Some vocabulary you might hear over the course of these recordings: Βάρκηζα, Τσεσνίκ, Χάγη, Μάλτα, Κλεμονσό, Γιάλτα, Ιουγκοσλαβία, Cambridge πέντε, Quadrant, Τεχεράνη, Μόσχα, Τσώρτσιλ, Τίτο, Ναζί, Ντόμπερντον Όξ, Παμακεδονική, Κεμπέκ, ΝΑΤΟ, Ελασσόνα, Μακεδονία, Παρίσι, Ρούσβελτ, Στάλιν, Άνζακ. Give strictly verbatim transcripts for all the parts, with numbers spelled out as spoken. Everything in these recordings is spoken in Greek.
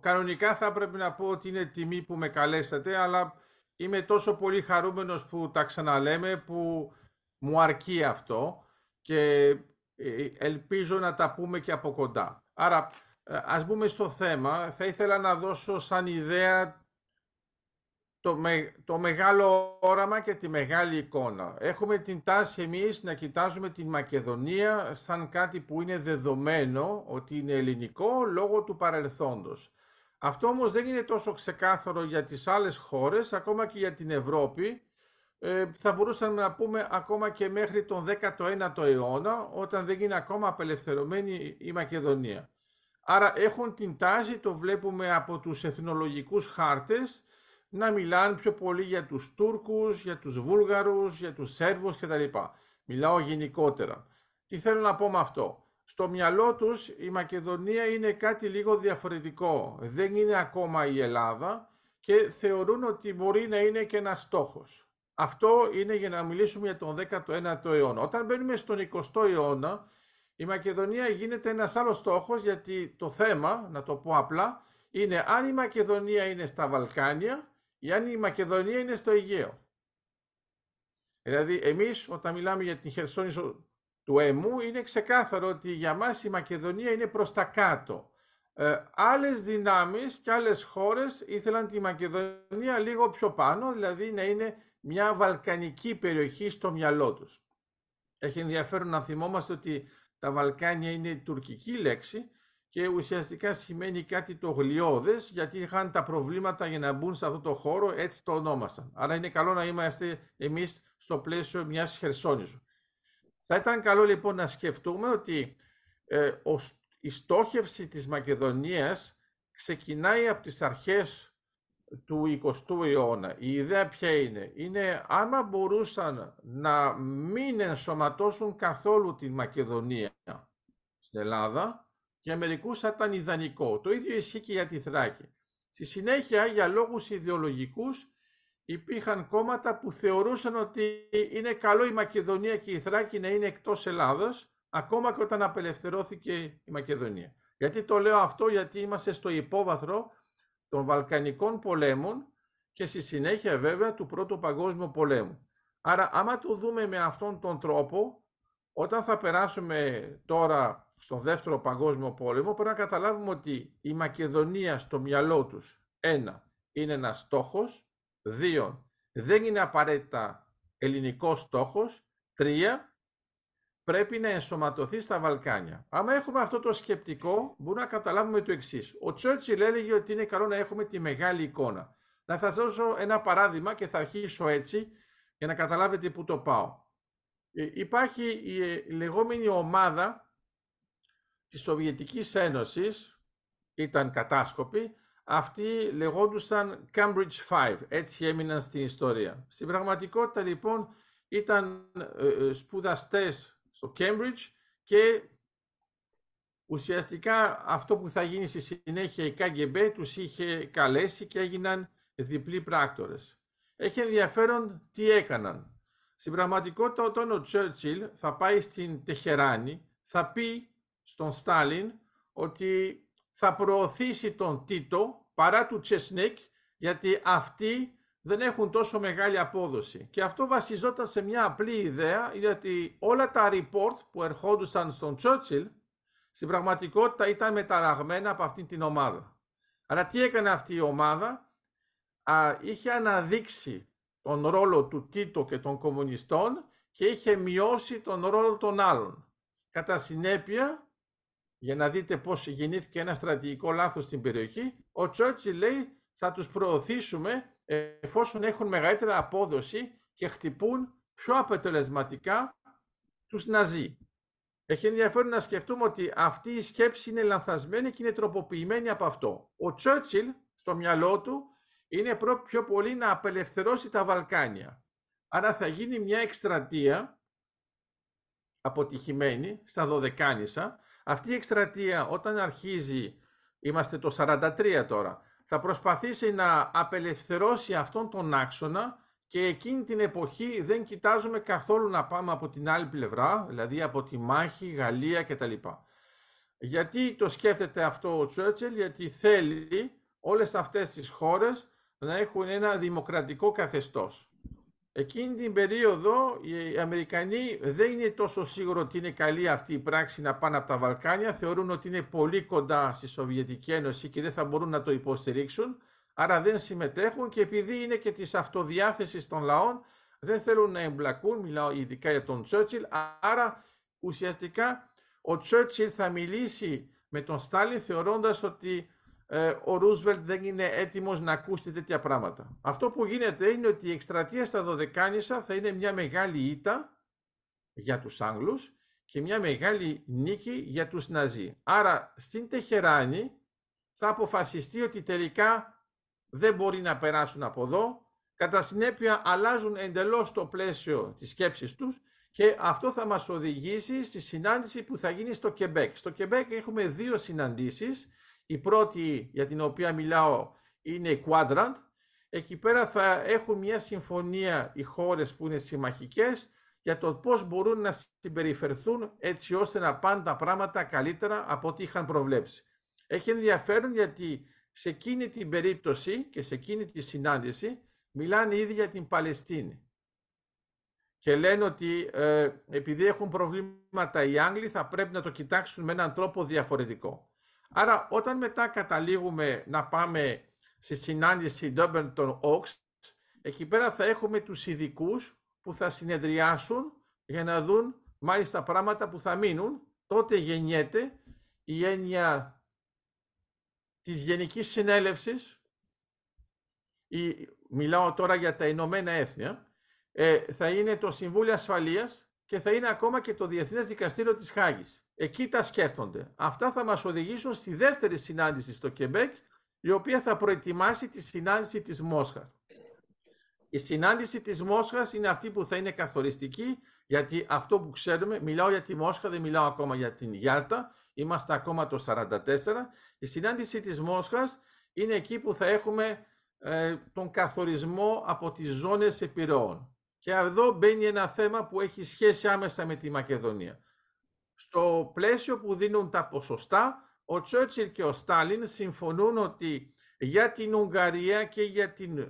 κανονικά θα πρέπει να πω ότι είναι τιμή που με καλέσατε, αλλά είμαι τόσο πολύ χαρούμενος που τα ξαναλέμε, που μου αρκεί αυτό και ελπίζω να τα πούμε και από κοντά. Άρα, ας μπούμε στο θέμα. Θα ήθελα να δώσω σαν ιδέα το, με, το μεγάλο όραμα και τη μεγάλη εικόνα. Έχουμε την τάση εμείς να κοιτάζουμε την Μακεδονία σαν κάτι που είναι δεδομένο ότι είναι ελληνικό λόγω του παρελθόντος. Αυτό όμως δεν είναι τόσο ξεκάθαρο για τις άλλες χώρες, ακόμα και για την Ευρώπη. Ε, θα μπορούσαμε να πούμε ακόμα και μέχρι τον δέκατο ένατο αιώνα, όταν δεν είναι ακόμα απελευθερωμένη η Μακεδονία. Άρα έχουν την τάση, το βλέπουμε από τους εθνολογικούς χάρτες, να μιλάνε πιο πολύ για τους Τούρκους, για τους Βούλγαρους, για τους Σέρβους κτλ. Μιλάω γενικότερα. Τι θέλω να πω με αυτό. Στο μυαλό τους η Μακεδονία είναι κάτι λίγο διαφορετικό. Δεν είναι ακόμα η Ελλάδα και θεωρούν ότι μπορεί να είναι και ένας στόχος. Αυτό είναι για να μιλήσουμε για τον δέκατο ένατο αιώνα. Όταν μπαίνουμε στον εικοστό αιώνα, η Μακεδονία γίνεται ένας άλλος στόχος, γιατί το θέμα, να το πω απλά, είναι αν η Μακεδονία είναι στα Βαλκάνια ή αν η Μακεδονία είναι στο Αιγαίο. Δηλαδή εμείς όταν μιλάμε για την Χερσόνησο του Έμμου, είναι ξεκάθαρο ότι για μας η Μακεδονία είναι προς τα κάτω. Ε, άλλες δυνάμεις και άλλες χώρες ήθελαν τη Μακεδονία λίγο πιο πάνω, δηλαδή να είναι μια βαλκανική περιοχή στο μυαλό τους. Έχει ενδιαφέρον να θυμόμαστε ότι τα Βαλκάνια είναι τουρκική λέξη και ουσιαστικά σημαίνει κάτι το γλιώδες, γιατί είχαν τα προβλήματα για να μπουν σε αυτό το χώρο, έτσι το ονόμασαν. Άρα είναι καλό να είμαστε εμείς στο πλαίσιο μιας Χερσόνησου. Θα ήταν καλό λοιπόν να σκεφτούμε ότι ε, ο, η στόχευση της Μακεδονίας ξεκινάει από τις αρχές του εικοστού αιώνα. Η ιδέα ποια είναι. Είναι άμα μπορούσαν να μην ενσωματώσουν καθόλου την Μακεδονία στην Ελλάδα, για μερικούς θα ήταν ιδανικό. Το ίδιο ισχύει και για τη Θράκη. Στη συνέχεια, για λόγους ιδεολογικούς, υπήρχαν κόμματα που θεωρούσαν ότι είναι καλό η Μακεδονία και η Θράκη να είναι εκτός Ελλάδος, ακόμα και όταν απελευθερώθηκε η Μακεδονία. Γιατί το λέω αυτό, γιατί είμαστε στο υπόβαθρο των Βαλκανικών πολέμων και στη συνέχεια βέβαια του Πρώτου Παγκόσμιου Πολέμου. Άρα άμα το δούμε με αυτόν τον τρόπο, όταν θα περάσουμε τώρα στον Δεύτερο Παγκόσμιο Πόλεμο, πρέπει να καταλάβουμε ότι η Μακεδονία στο μυαλό τους, ένα, είναι ένας στόχος, δύο, δεν είναι απαραίτητα ελληνικός στόχος, τρία, πρέπει να ενσωματωθεί στα Βαλκάνια. Άμα έχουμε αυτό το σκεπτικό, μπορούμε να καταλάβουμε το εξής. Ο Τσώρτσιλ έλεγε ότι είναι καλό να έχουμε τη μεγάλη εικόνα. Να σας δώσω ένα παράδειγμα και θα αρχίσω έτσι για να καταλάβετε πού το πάω. Υπάρχει η λεγόμενη ομάδα της Σοβιετικής Ένωσης, ήταν κατάσκοποι, αυτοί λεγόντουσαν Cambridge πέντε, έτσι έμειναν στην ιστορία. Στην πραγματικότητα λοιπόν ήταν ε, σπουδαστές στο Cambridge και ουσιαστικά αυτό που θα γίνει στη συνέχεια η κέι τζι μπι τους είχε καλέσει και έγιναν διπλοί πράκτορες. Έχει ενδιαφέρον τι έκαναν. Στην πραγματικότητα όταν ο Τσώρτσιλ θα πάει στην Τεχεράνη θα πει στον Στάλιν ότι θα προωθήσει τον Τίτο παρά του Τσεσνίκ, γιατί αυτοί δεν έχουν τόσο μεγάλη απόδοση. Και αυτό βασιζόταν σε μια απλή ιδέα, γιατί όλα τα report που ερχόντουσαν στον Τσώρτσιλ στην πραγματικότητα ήταν μεταλλαγμένα από αυτήν την ομάδα. Αλλά τι έκανε αυτή η ομάδα? Α, είχε αναδείξει τον ρόλο του Τίτο και των κομμουνιστών και είχε μειώσει τον ρόλο των άλλων. Κατά συνέπεια, για να δείτε πώς γεννήθηκε ένα στρατηγικό λάθος στην περιοχή, ο Τσώρτσιλ λέει θα τους προωθήσουμε εφόσον έχουν μεγαλύτερη απόδοση και χτυπούν πιο αποτελεσματικά τους Ναζί. Έχει ενδιαφέρον να σκεφτούμε ότι αυτή η σκέψη είναι λανθασμένη και είναι τροποποιημένη από αυτό. Ο Τσώρτσιλ στο μυαλό του είναι πιο πολύ να απελευθερώσει τα Βαλκάνια. Άρα θα γίνει μια εκστρατεία αποτυχημένη στα Δωδεκάνησα. Αυτή η εκστρατεία όταν αρχίζει, είμαστε το σαράντα τρία τώρα, θα προσπαθήσει να απελευθερώσει αυτόν τον άξονα και εκείνη την εποχή δεν κοιτάζουμε καθόλου να πάμε από την άλλη πλευρά, δηλαδή από τη μάχη, Γαλλία κτλ. Γιατί το σκέφτεται αυτό ο Τσώρτσιλ? Γιατί θέλει όλες αυτές τις χώρες να έχουν ένα δημοκρατικό καθεστώς. Εκείνη την περίοδο οι Αμερικανοί δεν είναι τόσο σίγουροι ότι είναι καλή αυτή η πράξη να πάνε από τα Βαλκάνια, θεωρούν ότι είναι πολύ κοντά στη Σοβιετική Ένωση και δεν θα μπορούν να το υποστηρίξουν, άρα δεν συμμετέχουν, και επειδή είναι και της αυτοδιάθεσης των λαών δεν θέλουν να εμπλακούν, μιλάω ειδικά για τον Τσώρτσιλ, άρα ουσιαστικά ο Τσώρτσιλ θα μιλήσει με τον Στάλιν θεωρώντας ότι ε, ο Ρούσβελτ δεν είναι έτοιμος να ακούσει τέτοια πράγματα. Αυτό που γίνεται είναι ότι η εκστρατεία στα Δωδεκάνησα θα είναι μια μεγάλη ήττα για τους Άγγλους και μια μεγάλη νίκη για τους Ναζί. Άρα στην Τεχεράνη θα αποφασιστεί ότι τελικά δεν μπορεί να περάσουν από εδώ, κατά συνέπεια αλλάζουν εντελώς το πλαίσιο της σκέψης τους, και αυτό θα μας οδηγήσει στη συνάντηση που θα γίνει στο Κεμπέκ. Στο Κεμπέκ έχουμε δύο συναντήσεις. Η πρώτη για την οποία μιλάω είναι η Quadrant. Εκεί πέρα θα έχουν μια συμφωνία οι χώρες που είναι συμμαχικές για το πώς μπορούν να συμπεριφερθούν έτσι ώστε να πάνε τα πράγματα καλύτερα από ό,τι είχαν προβλέψει. Έχει ενδιαφέρον γιατί σε εκείνη την περίπτωση και σε εκείνη τη συνάντηση μιλάνε ήδη για την Παλαιστίνη. Και λένε ότι ε, επειδή έχουν προβλήματα οι Άγγλοι θα πρέπει να το κοιτάξουν με έναν τρόπο διαφορετικό. Άρα όταν μετά καταλήγουμε να πάμε στη συνάντηση Ντόμπερντον Όξ, εκεί πέρα θα έχουμε τους ειδικούς που θα συνεδριάσουν για να δουν μάλιστα πράγματα που θα μείνουν. Τότε γεννιέται η έννοια της Γενικής Συνέλευσης, η, μιλάω τώρα για τα Ηνωμένα Έθνια, θα είναι το Συμβούλιο Ασφαλείας και θα είναι ακόμα και το Διεθνές Δικαστήριο της Χάγης. Εκεί τα σκέφτονται. Αυτά θα μας οδηγήσουν στη δεύτερη συνάντηση στο Κεμπέκ, η οποία θα προετοιμάσει τη συνάντηση της Μόσχας. Η συνάντηση της Μόσχας είναι αυτή που θα είναι καθοριστική, γιατί αυτό που ξέρουμε, μιλάω για τη Μόσχα, δεν μιλάω ακόμα για την Γιάλτα, είμαστε ακόμα το σαράντα τέσσερα. Η συνάντηση της Μόσχας είναι εκεί που θα έχουμε ε, τον καθορισμό από τις ζώνες επιρροών. Και εδώ μπαίνει ένα θέμα που έχει σχέση άμεσα με τη Μακεδονία. Στο πλαίσιο που δίνουν τα ποσοστά, ο Τσώρτσιλ και ο Στάλιν συμφωνούν ότι για την Ουγγαρία και για την ε,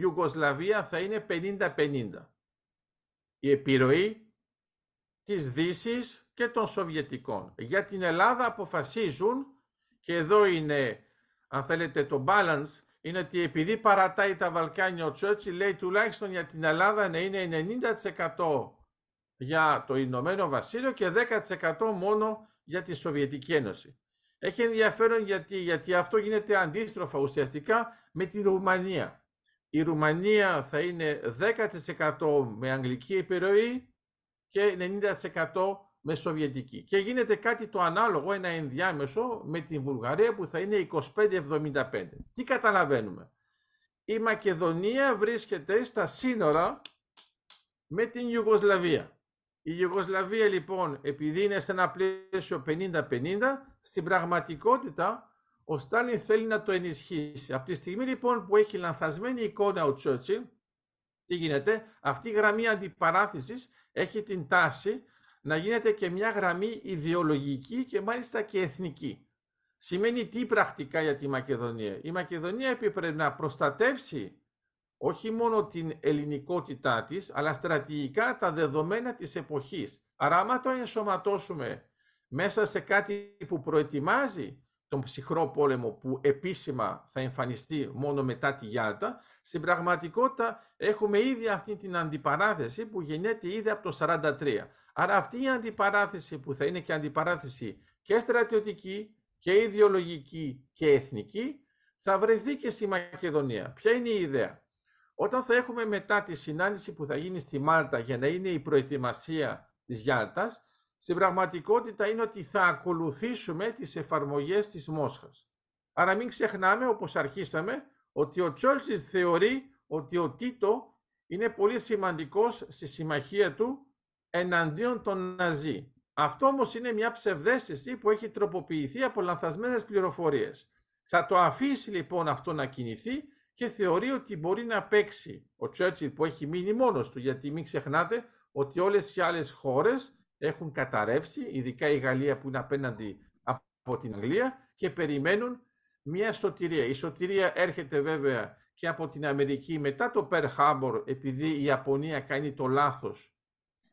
Ιουγκοσλαβία θα είναι πενήντα πενήντα. Η επιρροή της Δύσης και των Σοβιετικών. Για την Ελλάδα αποφασίζουν, και εδώ είναι, αν θέλετε, το balance, είναι ότι επειδή παρατάει τα Βαλκάνια ο Τσώρτσιλ, λέει τουλάχιστον για την Ελλάδα να είναι ενενήντα τοις εκατό για το Ηνωμένο Βασίλειο και δέκα τοις εκατό μόνο για τη Σοβιετική Ένωση. Έχει ενδιαφέρον γιατί, γιατί αυτό γίνεται αντίστροφα ουσιαστικά με τη Ρουμανία. Η Ρουμανία θα είναι δέκα τοις εκατό με αγγλική επιρροή και ενενήντα τοις εκατό με σοβιετική. Και γίνεται κάτι το ανάλογο, ένα ενδιάμεσο, με την Βουλγαρία που θα είναι είκοσι πέντε εβδομήντα πέντε. Τι καταλαβαίνουμε? Η Μακεδονία βρίσκεται στα σύνορα με την Ιουγκοσλαβία. Η Ιουγκοσλαβία λοιπόν, επειδή είναι σε ένα πλαίσιο πενήντα πενήντα, στην πραγματικότητα ο Στάλιν θέλει να το ενισχύσει. Από τη στιγμή λοιπόν που έχει λανθασμένη εικόνα ο Τσώρτσιλ, τι γίνεται? Αυτή η γραμμή αντιπαράθεσης έχει την τάση να γίνεται και μια γραμμή ιδεολογική και μάλιστα και εθνική. Σημαίνει τι πρακτικά για τη Μακεδονία? Η Μακεδονία έπρεπε να προστατεύσει όχι μόνο την ελληνικότητά της, αλλά στρατηγικά τα δεδομένα της εποχής. Άρα άμα το ενσωματώσουμε μέσα σε κάτι που προετοιμάζει τον ψυχρό πόλεμο που επίσημα θα εμφανιστεί μόνο μετά τη Γιάλτα, στην πραγματικότητα έχουμε ήδη αυτή την αντιπαράθεση που γεννιέται ήδη από το σαράντα τρία. Άρα αυτή η αντιπαράθεση που θα είναι και αντιπαράθεση και στρατιωτική και ιδεολογική και εθνική θα βρεθεί και στη Μακεδονία. Ποια είναι η ιδέα? Όταν θα έχουμε μετά τη συνάντηση που θα γίνει στη Μάλτα για να είναι η προετοιμασία της Γιάλτας, στην πραγματικότητα είναι ότι θα ακολουθήσουμε τις εφαρμογές της Μόσχας. Άρα μην ξεχνάμε, όπως αρχίσαμε, ότι ο Τσώρτσιλ θεωρεί ότι ο Τίτο είναι πολύ σημαντικός στη συμμαχία του εναντίον των Ναζί. Αυτό όμως είναι μια ψευδέστηση που έχει τροποποιηθεί από λανθασμένες πληροφορίες. Θα το αφήσει λοιπόν αυτό να κινηθεί και θεωρεί ότι μπορεί να παίξει ο Τσώρτσιλ, που έχει μείνει μόνος του, γιατί μην ξεχνάτε ότι όλες οι άλλες χώρες έχουν καταρρεύσει, ειδικά η Γαλλία που είναι απέναντι από από την Αγγλία και περιμένουν μια σωτηρία. Η σωτηρία έρχεται βέβαια και από την Αμερική μετά το Pearl Harbor, επειδή η Ιαπωνία κάνει το λάθος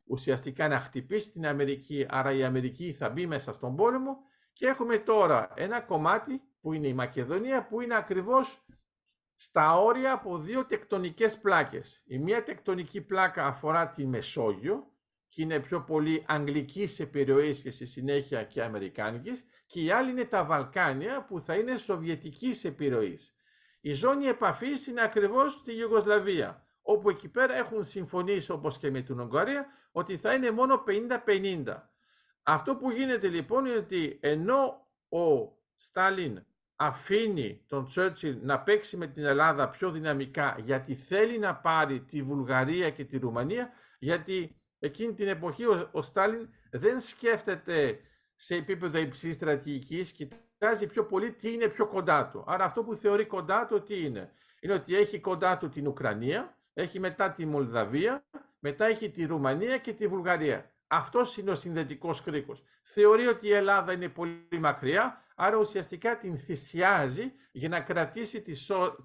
ουσιαστικά να χτυπήσει την Αμερική, άρα η Αμερική θα μπει μέσα στον πόλεμο και έχουμε τώρα ένα κομμάτι που είναι η Μακεδονία, που είναι ακριβώς στα όρια από δύο τεκτονικές πλάκες. Η μία τεκτονική πλάκα αφορά τη Μεσόγειο και είναι πιο πολύ αγγλικής επιρροής και στη συνέχεια και αμερικάνικης, και η άλλη είναι τα Βαλκάνια που θα είναι σοβιετικής επιρροής. Η ζώνη επαφής είναι ακριβώς στη Ιουγκοσλαβία, όπου εκεί πέρα έχουν συμφωνήσει, όπως και με την Ουγγαρία, ότι θα είναι μόνο πενήντα πενήντα. Αυτό που γίνεται λοιπόν είναι ότι ενώ ο Στάλιν αφήνει τον Τσώρτσιλ να παίξει με την Ελλάδα πιο δυναμικά, γιατί θέλει να πάρει τη Βουλγαρία και τη Ρουμανία, γιατί εκείνη την εποχή ο Στάλιν δεν σκέφτεται σε επίπεδο υψηλής στρατηγικής, κοιτάζει πιο πολύ τι είναι πιο κοντά του. Άρα αυτό που θεωρεί κοντά του τι είναι. Είναι ότι έχει κοντά του την Ουκρανία, έχει μετά τη Μολδαβία, μετά έχει τη Ρουμανία και τη Βουλγαρία. Αυτός είναι ο συνδετικός κρίκος. Θεωρεί ότι η Ελλάδα είναι πολύ μακριά, άρα ουσιαστικά την θυσιάζει για να κρατήσει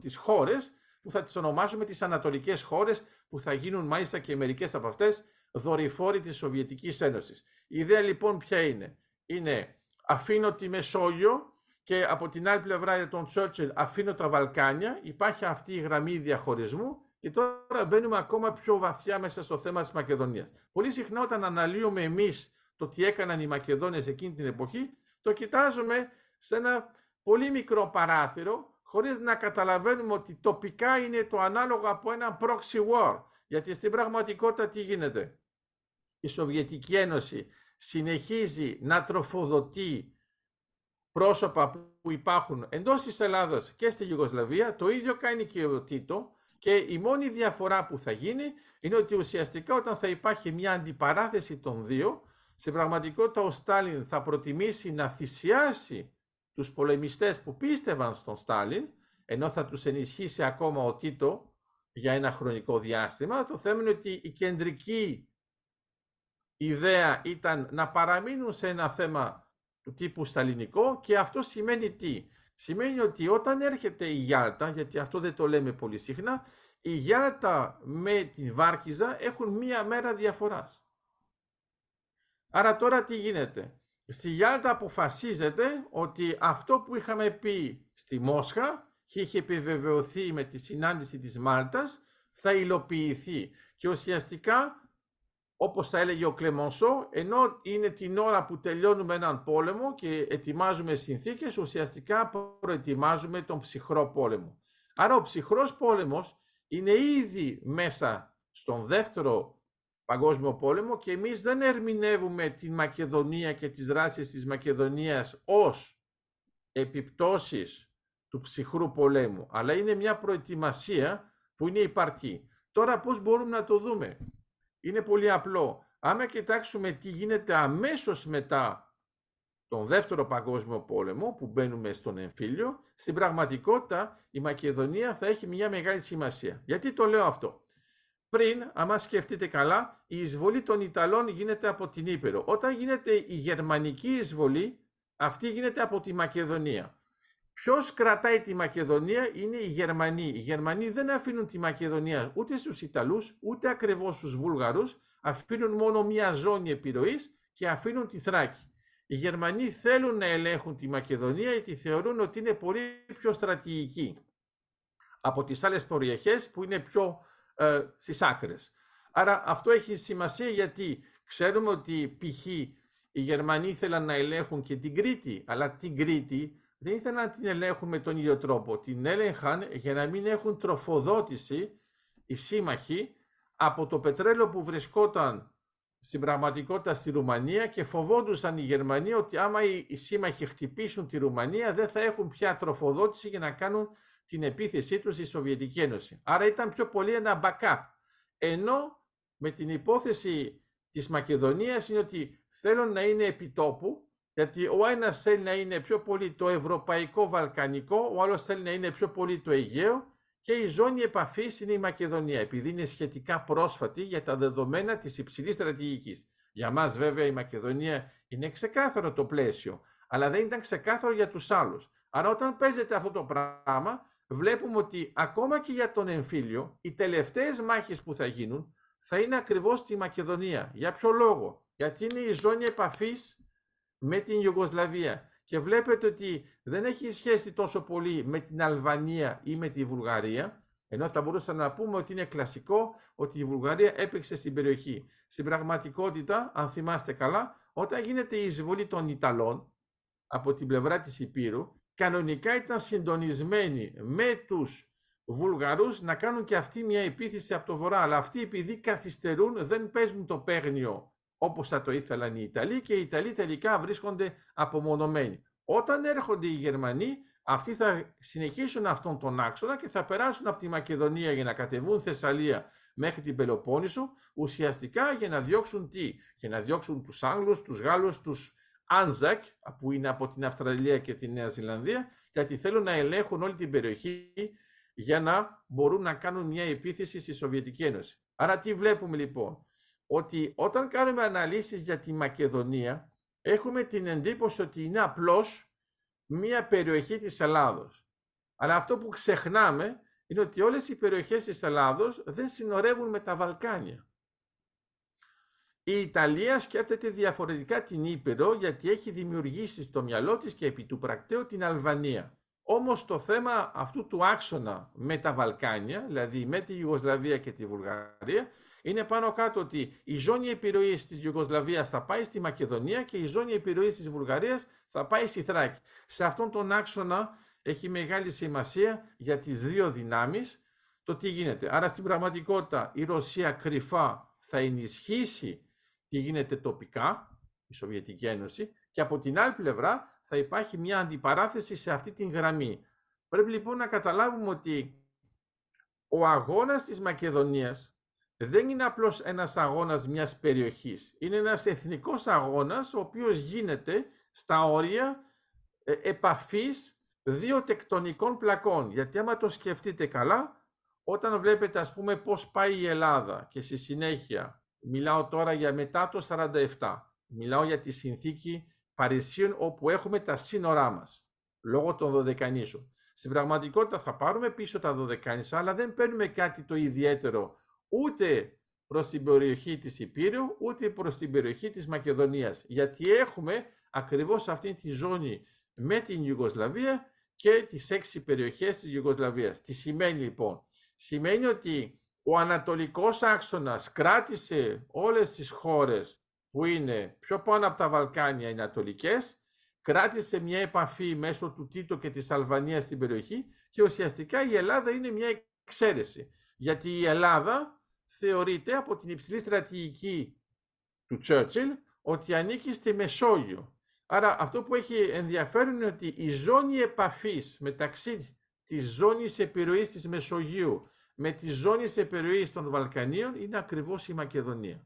τις χώρες που θα τις ονομάζουμε τις ανατολικές χώρες, που θα γίνουν μάλιστα και μερικές από αυτές δορυφόροι της Σοβιετικής Ένωσης. Η ιδέα λοιπόν ποια είναι? Είναι αφήνω τη Μεσόγειο και από την άλλη πλευρά για τον Τσώρτσιλ αφήνω τα Βαλκάνια, υπάρχει αυτή η γραμμή διαχωρισμού. Και τώρα μπαίνουμε ακόμα πιο βαθιά μέσα στο θέμα της Μακεδονίας. Πολύ συχνά όταν αναλύουμε εμείς το τι έκαναν οι Μακεδόνες εκείνη την εποχή, το κοιτάζουμε σε ένα πολύ μικρό παράθυρο, χωρίς να καταλαβαίνουμε ότι τοπικά είναι το ανάλογο από ένα proxy war. Γιατί στην πραγματικότητα τι γίνεται? Η Σοβιετική Ένωση συνεχίζει να τροφοδοτεί πρόσωπα που υπάρχουν εντός της Ελλάδος και στη Ιουγκοσλαβία, το ίδιο κάνει και ο Τίτο. Και η μόνη διαφορά που θα γίνει είναι ότι ουσιαστικά όταν θα υπάρχει μια αντιπαράθεση των δύο, στην πραγματικότητα ο Στάλιν θα προτιμήσει να θυσιάσει τους πολεμιστές που πίστευαν στον Στάλιν, ενώ θα τους ενισχύσει ακόμα ο Τίτο για ένα χρονικό διάστημα. Το θέμα είναι ότι η κεντρική ιδέα ήταν να παραμείνουν σε ένα θέμα του τύπου σταλινικό, και αυτό σημαίνει τι? Σημαίνει ότι όταν έρχεται η Γιάλτα, γιατί αυτό δεν το λέμε πολύ συχνά, η Γιάλτα με τη Βάρκηζα έχουν μία μέρα διαφοράς. Άρα τώρα τι γίνεται? Στη Γιάλτα αποφασίζεται ότι αυτό που είχαμε πει στη Μόσχα και είχε επιβεβαιωθεί με τη συνάντηση της Μάλτας θα υλοποιηθεί, και ουσιαστικά, όπως θα έλεγε ο Κλεμονσό, ενώ είναι την ώρα που τελειώνουμε έναν πόλεμο και ετοιμάζουμε συνθήκες, ουσιαστικά προετοιμάζουμε τον ψυχρό πόλεμο. Άρα ο ψυχρός πόλεμος είναι ήδη μέσα στον δεύτερο παγκόσμιο πόλεμο, και εμείς δεν ερμηνεύουμε τη Μακεδονία και τις δράσεις της Μακεδονίας ως επιπτώσεις του ψυχρού πολέμου, αλλά είναι μια προετοιμασία που είναι υπαρκή. Τώρα πώς μπορούμε να το δούμε? Είναι πολύ απλό. Άμα κοιτάξουμε τι γίνεται αμέσως μετά τον δεύτερο παγκόσμιο πόλεμο, που μπαίνουμε στον εμφύλιο, στην πραγματικότητα η Μακεδονία θα έχει μια μεγάλη σημασία. Γιατί το λέω αυτό? Πριν, άμα σκεφτείτε καλά, η εισβολή των Ιταλών γίνεται από την Ήπειρο. Όταν γίνεται η γερμανική εισβολή, αυτή γίνεται από τη Μακεδονία. Ποιος κρατάει τη Μακεδονία? Είναι οι Γερμανοί. Οι Γερμανοί δεν αφήνουν τη Μακεδονία ούτε στους Ιταλούς, ούτε ακριβώς στους Βούλγαρους, αφήνουν μόνο μία ζώνη επιρροής και αφήνουν τη Θράκη. Οι Γερμανοί θέλουν να ελέγχουν τη Μακεδονία γιατί θεωρούν ότι είναι πολύ πιο στρατηγική από τις άλλες περιοχές που είναι πιο ε, στις άκρες. Άρα αυτό έχει σημασία, γιατί ξέρουμε ότι π.χ. οι Γερμανοί ήθελαν να ελέγχουν και την Κρήτη, αλλά την Κρήτη δεν ήθελαν να την ελέγχουν με τον ίδιο τρόπο. Την έλεγχαν για να μην έχουν τροφοδότηση οι σύμμαχοι από το πετρέλαιο που βρισκόταν στην πραγματικότητα στη Ρουμανία, και φοβόντουσαν οι Γερμανοί ότι άμα οι σύμμαχοι χτυπήσουν τη Ρουμανία δεν θα έχουν πια τροφοδότηση για να κάνουν την επίθεσή τους στη Σοβιετική Ένωση. Άρα ήταν πιο πολύ ένα backup. Ενώ με την υπόθεση της Μακεδονίας είναι ότι θέλουν να είναι επιτόπου, γιατί ο ένας θέλει να είναι πιο πολύ το ευρωπαϊκό βαλκανικό, ο άλλος θέλει να είναι πιο πολύ το Αιγαίο, και η ζώνη επαφής είναι η Μακεδονία, επειδή είναι σχετικά πρόσφατη για τα δεδομένα της υψηλής στρατηγικής. Για μας βέβαια η Μακεδονία είναι ξεκάθαρο το πλαίσιο, αλλά δεν ήταν ξεκάθαρο για τους άλλους. Άρα όταν παίζεται αυτό το πράγμα, βλέπουμε ότι ακόμα και για τον εμφύλιο, οι τελευταίες μάχες που θα γίνουν θα είναι ακριβώς στη Μακεδονία. Για ποιο λόγο? Γιατί είναι η ζώνη επαφής με την Ιουγκοσλαβία. Και βλέπετε ότι δεν έχει σχέση τόσο πολύ με την Αλβανία ή με τη Βουλγαρία, ενώ θα μπορούσαμε να πούμε ότι είναι κλασικό ότι η Βουλγαρία έπαιξε στην περιοχή. Στην πραγματικότητα, αν θυμάστε καλά, όταν γίνεται η εισβολή των Ιταλών από την πλευρά της Υπήρου, κανονικά ήταν συντονισμένοι με τους Βουλγαρούς να κάνουν και αυτοί μια επίθεση από το βορρά. Αλλά αυτοί, επειδή καθυστερούν, δεν παίζουν το παίγνιο όπως θα το ήθελαν οι Ιταλοί, και οι Ιταλοί τελικά βρίσκονται απομονωμένοι. Όταν έρχονται οι Γερμανοί, αυτοί θα συνεχίσουν αυτόν τον άξονα και θα περάσουν από τη Μακεδονία για να κατεβούν Θεσσαλία μέχρι την Πελοπόννησο, ουσιαστικά για να διώξουν τι? Για να διώξουν τους Άγγλους, τους Γάλλους, τους Άνζακ, που είναι από την Αυστραλία και τη Νέα Ζηλανδία, γιατί θέλουν να ελέγχουν όλη την περιοχή για να μπορούν να κάνουν μια επίθεση στη Σοβιετική Ένωση. Άρα τι βλέπουμε λοιπόν? Ότι όταν κάνουμε αναλύσεις για τη Μακεδονία, έχουμε την εντύπωση ότι είναι απλώς μια περιοχή της Ελλάδος. Αλλά αυτό που ξεχνάμε είναι ότι όλες οι περιοχές της Ελλάδος δεν συνορεύουν με τα Βαλκάνια. Η Ιταλία σκέφτεται διαφορετικά την Ήπειρο, γιατί έχει δημιουργήσει στο μυαλό της και επί του πρακτέου την Αλβανία. Όμως το θέμα αυτού του άξονα με τα Βαλκάνια, δηλαδή με τη Ιουγκοσλαβία και τη Βουλγαρία, είναι πάνω κάτω ότι η ζώνη επιρροής της Ιουγκοσλαβίας θα πάει στη Μακεδονία και η ζώνη επιρροής της Βουλγαρίας θα πάει στη Θράκη. Σε αυτόν τον άξονα έχει μεγάλη σημασία για τις δύο δυνάμεις το τι γίνεται. Άρα στην πραγματικότητα η Ρωσία κρυφά θα ενισχύσει τι γίνεται τοπικά, η Σοβιετική Ένωση, και από την άλλη πλευρά θα υπάρχει μια αντιπαράθεση σε αυτή την γραμμή. Πρέπει λοιπόν να καταλάβουμε ότι ο αγώνας της Μακεδονίας δεν είναι απλώς ένας αγώνας μιας περιοχής. Είναι ένας εθνικός αγώνας, ο οποίος γίνεται στα όρια επαφής δύο τεκτονικών πλακών. Γιατί άμα το σκεφτείτε καλά, όταν βλέπετε ας πούμε πώς πάει η Ελλάδα και στη συνέχεια, μιλάω τώρα για μετά το σαράντα επτά, μιλάω για τη συνθήκη Παρισίων, όπου έχουμε τα σύνορά μας, λόγω των Δωδεκανήσων. Στην πραγματικότητα θα πάρουμε πίσω τα Δωδεκάνησα, αλλά δεν παίρνουμε κάτι το ιδιαίτερο ούτε προς την περιοχή της Υπήρου, ούτε προς την περιοχή της Μακεδονίας. Γιατί έχουμε ακριβώς αυτή τη ζώνη με την Ιουγκοσλαβία και τις έξι περιοχές της Ιουγκοσλαβίας. Τι σημαίνει λοιπόν? Σημαίνει ότι ο ανατολικός άξονας κράτησε όλες τις χώρες που είναι πιο πάνω από τα Βαλκάνια, οι ανατολικές, κράτησε μια επαφή μέσω του Τίτο και της Αλβανίας στην περιοχή, και ουσιαστικά η Ελλάδα είναι μια εξαίρεση. Γιατί η Ελλάδα θεωρείται από την υψηλή στρατηγική του Τσώρτσιλ ότι ανήκει στη Μεσόγειο. Άρα αυτό που έχει ενδιαφέρον είναι ότι η ζώνη επαφής μεταξύ της ζώνης επιρροής της Μεσογείου με τη ζώνη επιρροής των Βαλκανίων είναι ακριβώς η Μακεδονία.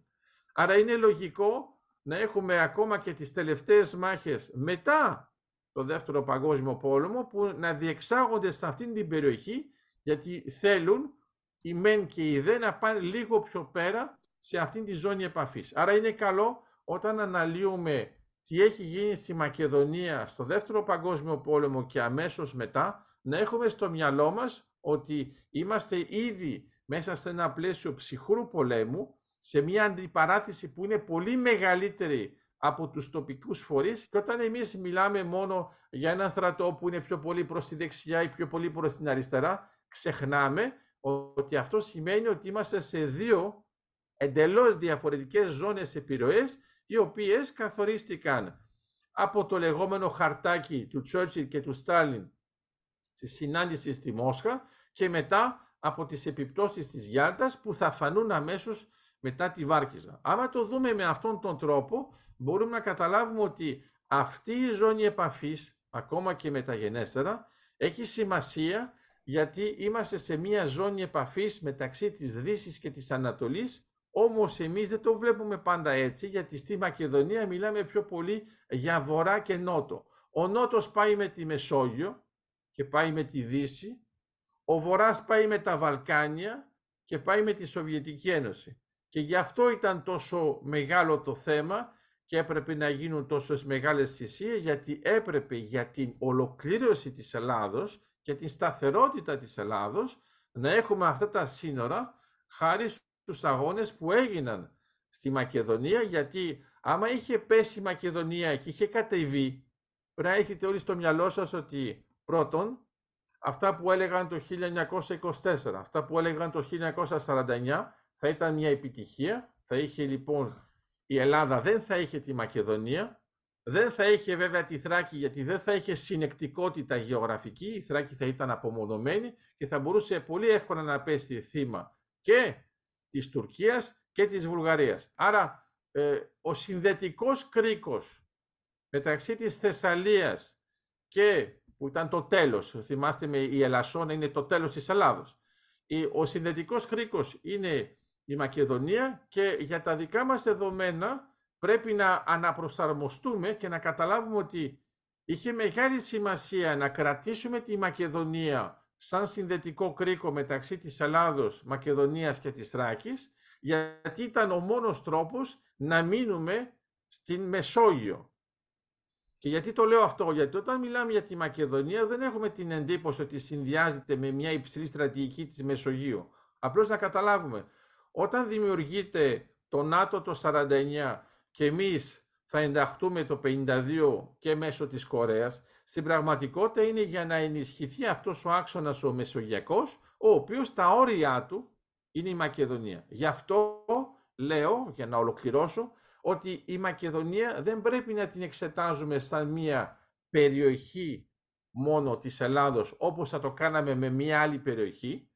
Άρα είναι λογικό να έχουμε ακόμα και τις τελευταίες μάχες μετά το Δεύτερο Παγκόσμιο Πόλεμο που να διεξάγονται σε αυτήν την περιοχή, γιατί θέλουν οι μεν και οι δε να πάνε λίγο πιο πέρα σε αυτήν τη ζώνη επαφής. Άρα είναι καλό όταν αναλύουμε τι έχει γίνει στη Μακεδονία στο Δεύτερο Παγκόσμιο Πόλεμο και αμέσως μετά, να έχουμε στο μυαλό μας ότι είμαστε ήδη μέσα σε ένα πλαίσιο ψυχρού πολέμου, σε μια αντιπαράθεση που είναι πολύ μεγαλύτερη από τους τοπικούς φορείς, και όταν εμείς μιλάμε μόνο για έναν στρατό που είναι πιο πολύ προς τη δεξιά ή πιο πολύ προς την αριστερά, ξεχνάμε ότι αυτό σημαίνει ότι είμαστε σε δύο εντελώς διαφορετικές ζώνες επιρροές, οι οποίες καθορίστηκαν από το λεγόμενο χαρτάκι του Τσώρτσιλ και του Στάλιν στη συνάντηση στη Μόσχα, και μετά από τις επιπτώσεις της Γιάλτας που θα φανούν αμέσως μετά τη Βάρκηζα. Άμα το δούμε με αυτόν τον τρόπο, μπορούμε να καταλάβουμε ότι αυτή η ζώνη επαφής, ακόμα και μεταγενέστερα, έχει σημασία, γιατί είμαστε σε μία ζώνη επαφής μεταξύ της Δύσης και της Ανατολής, όμως εμείς δεν το βλέπουμε πάντα έτσι, γιατί στη Μακεδονία μιλάμε πιο πολύ για Βορρά και Νότο. Ο Νότος πάει με τη Μεσόγειο και πάει με τη Δύση, ο Βορράς πάει με τα Βαλκάνια και πάει με τη Σοβιετική Ένωση. Και γι' αυτό ήταν τόσο μεγάλο το θέμα και έπρεπε να γίνουν τόσο μεγάλες θυσίες, γιατί έπρεπε για την ολοκλήρωση της Ελλάδος και την σταθερότητα της Ελλάδος να έχουμε αυτά τα σύνορα χάρη στους αγώνες που έγιναν στη Μακεδονία, γιατί άμα είχε πέσει η Μακεδονία και είχε κατεβεί, πρέπει να έχετε όλοι στο μυαλό σας ότι πρώτον, αυτά που έλεγαν το χίλια εννιακόσια είκοσι τέσσερα, αυτά που έλεγαν το χίλια εννιακόσια σαράντα εννιά θα ήταν μια επιτυχία, θα είχε λοιπόν η Ελλάδα, δεν θα είχε τη Μακεδονία, δεν θα είχε βέβαια τη Θράκη, γιατί δεν θα είχε συνεκτικότητα γεωγραφική, η Θράκη θα ήταν απομονωμένη και θα μπορούσε πολύ εύκολα να πέσει θύμα και της Τουρκίας και της Βουλγαρίας. Άρα ε, ο συνδετικός κρίκος μεταξύ της Θεσσαλίας και που ήταν το τέλος, θυμάστε με η Ελασσόνα είναι το τέλος της Ελλάδος. Ο συνδετικός κρίκος είναι η Μακεδονία και για τα δικά μας δεδομένα πρέπει να αναπροσαρμοστούμε και να καταλάβουμε ότι είχε μεγάλη σημασία να κρατήσουμε τη Μακεδονία σαν συνδετικό κρίκο μεταξύ της Ελλάδος, Μακεδονίας και της Θράκης, γιατί ήταν ο μόνος τρόπος να μείνουμε στην Μεσόγειο. Και γιατί το λέω αυτό, γιατί όταν μιλάμε για τη Μακεδονία δεν έχουμε την εντύπωση ότι συνδυάζεται με μια υψηλή στρατηγική της Μεσογείου. Απλώς να καταλάβουμε, όταν δημιουργείται το ΝΑΤΟ το σαράντα εννιά και εμείς θα ενταχτούμε το πενήντα δύο και μέσω της Κορέας, στην πραγματικότητα είναι για να ενισχυθεί αυτός ο άξονας ο μεσογειακός, ο οποίος τα όρια του είναι η Μακεδονία. Γι' αυτό λέω, για να ολοκληρώσω, ότι η Μακεδονία δεν πρέπει να την εξετάζουμε σαν μία περιοχή μόνο της Ελλάδος, όπως θα το κάναμε με μία άλλη περιοχή.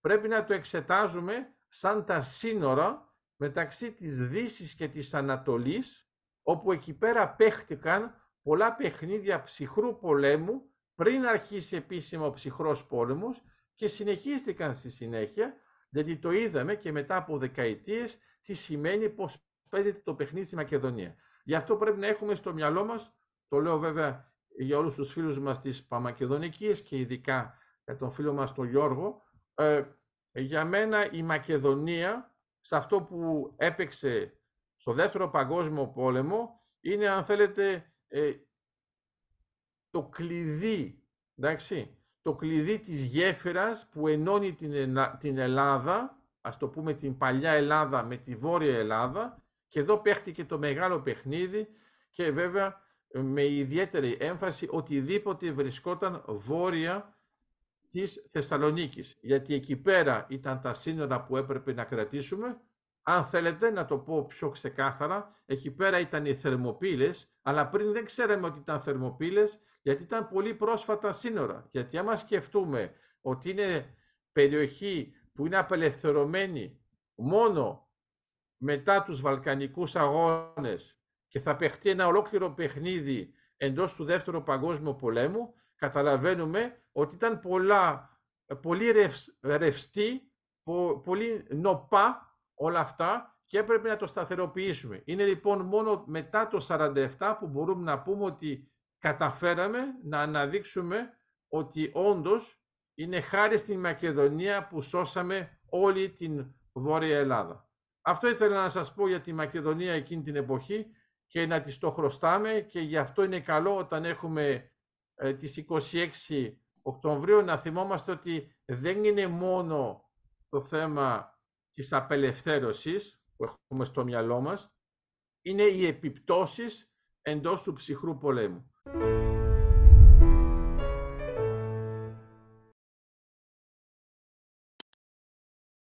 Πρέπει να το εξετάζουμε σαν τα σύνορα μεταξύ της Δύσης και της Ανατολής, όπου εκεί πέρα παίχτηκαν πολλά παιχνίδια ψυχρού πολέμου, πριν αρχίσει επίσημα ο ψυχρός πόλεμος και συνεχίστηκαν στη συνέχεια, γιατί το είδαμε και μετά από δεκαετίες τι σημαίνει πως παίζεται το παιχνίδι στη Μακεδονία. Γι' αυτό πρέπει να έχουμε στο μυαλό μας, το λέω βέβαια για όλους τους φίλους μας της Παμακεδονικής και ειδικά για τον φίλο μας τον Γιώργο, ε, για μένα η Μακεδονία σε αυτό που έπαιξε στο Δεύτερο Παγκόσμιο Πόλεμο είναι, αν θέλετε, ε, το κλειδί, εντάξει, το κλειδί της γέφυρας που ενώνει την, την Ελλάδα, ας το πούμε την παλιά Ελλάδα με τη Βόρεια Ελλάδα. Και εδώ παίχτηκε το μεγάλο παιχνίδι και βέβαια με ιδιαίτερη έμφαση οτιδήποτε βρισκόταν βόρεια της Θεσσαλονίκης. Γιατί εκεί πέρα ήταν τα σύνορα που έπρεπε να κρατήσουμε. Αν θέλετε να το πω πιο ξεκάθαρα, εκεί πέρα ήταν οι Θερμοπύλες, αλλά πριν δεν ξέραμε ότι ήταν Θερμοπύλες, γιατί ήταν πολύ πρόσφατα σύνορα. Γιατί άμα σκεφτούμε ότι είναι περιοχή που είναι απελευθερωμένη μόνο μετά τους Βαλκανικούς αγώνες και θα παιχτεί ένα ολόκληρο παιχνίδι εντός του Δεύτερου Παγκόσμιου Πολέμου, καταλαβαίνουμε ότι ήταν πολλά, πολύ ρευστή, πολύ νοπά όλα αυτά και έπρεπε να το σταθεροποιήσουμε. Είναι λοιπόν μόνο μετά το σαράντα επτά που μπορούμε να πούμε ότι καταφέραμε να αναδείξουμε ότι όντως είναι χάρη στην Μακεδονία που σώσαμε όλη την Βόρεια Ελλάδα. Αυτό ήθελα να σας πω για τη Μακεδονία εκείνη την εποχή και να τη το χρωστάμε και γι' αυτό είναι καλό όταν έχουμε ε, τις είκοσι έξι Οκτωβρίου να θυμόμαστε ότι δεν είναι μόνο το θέμα της απελευθέρωσης που έχουμε στο μυαλό μας, είναι οι επιπτώσεις εντός του ψυχρού πολέμου.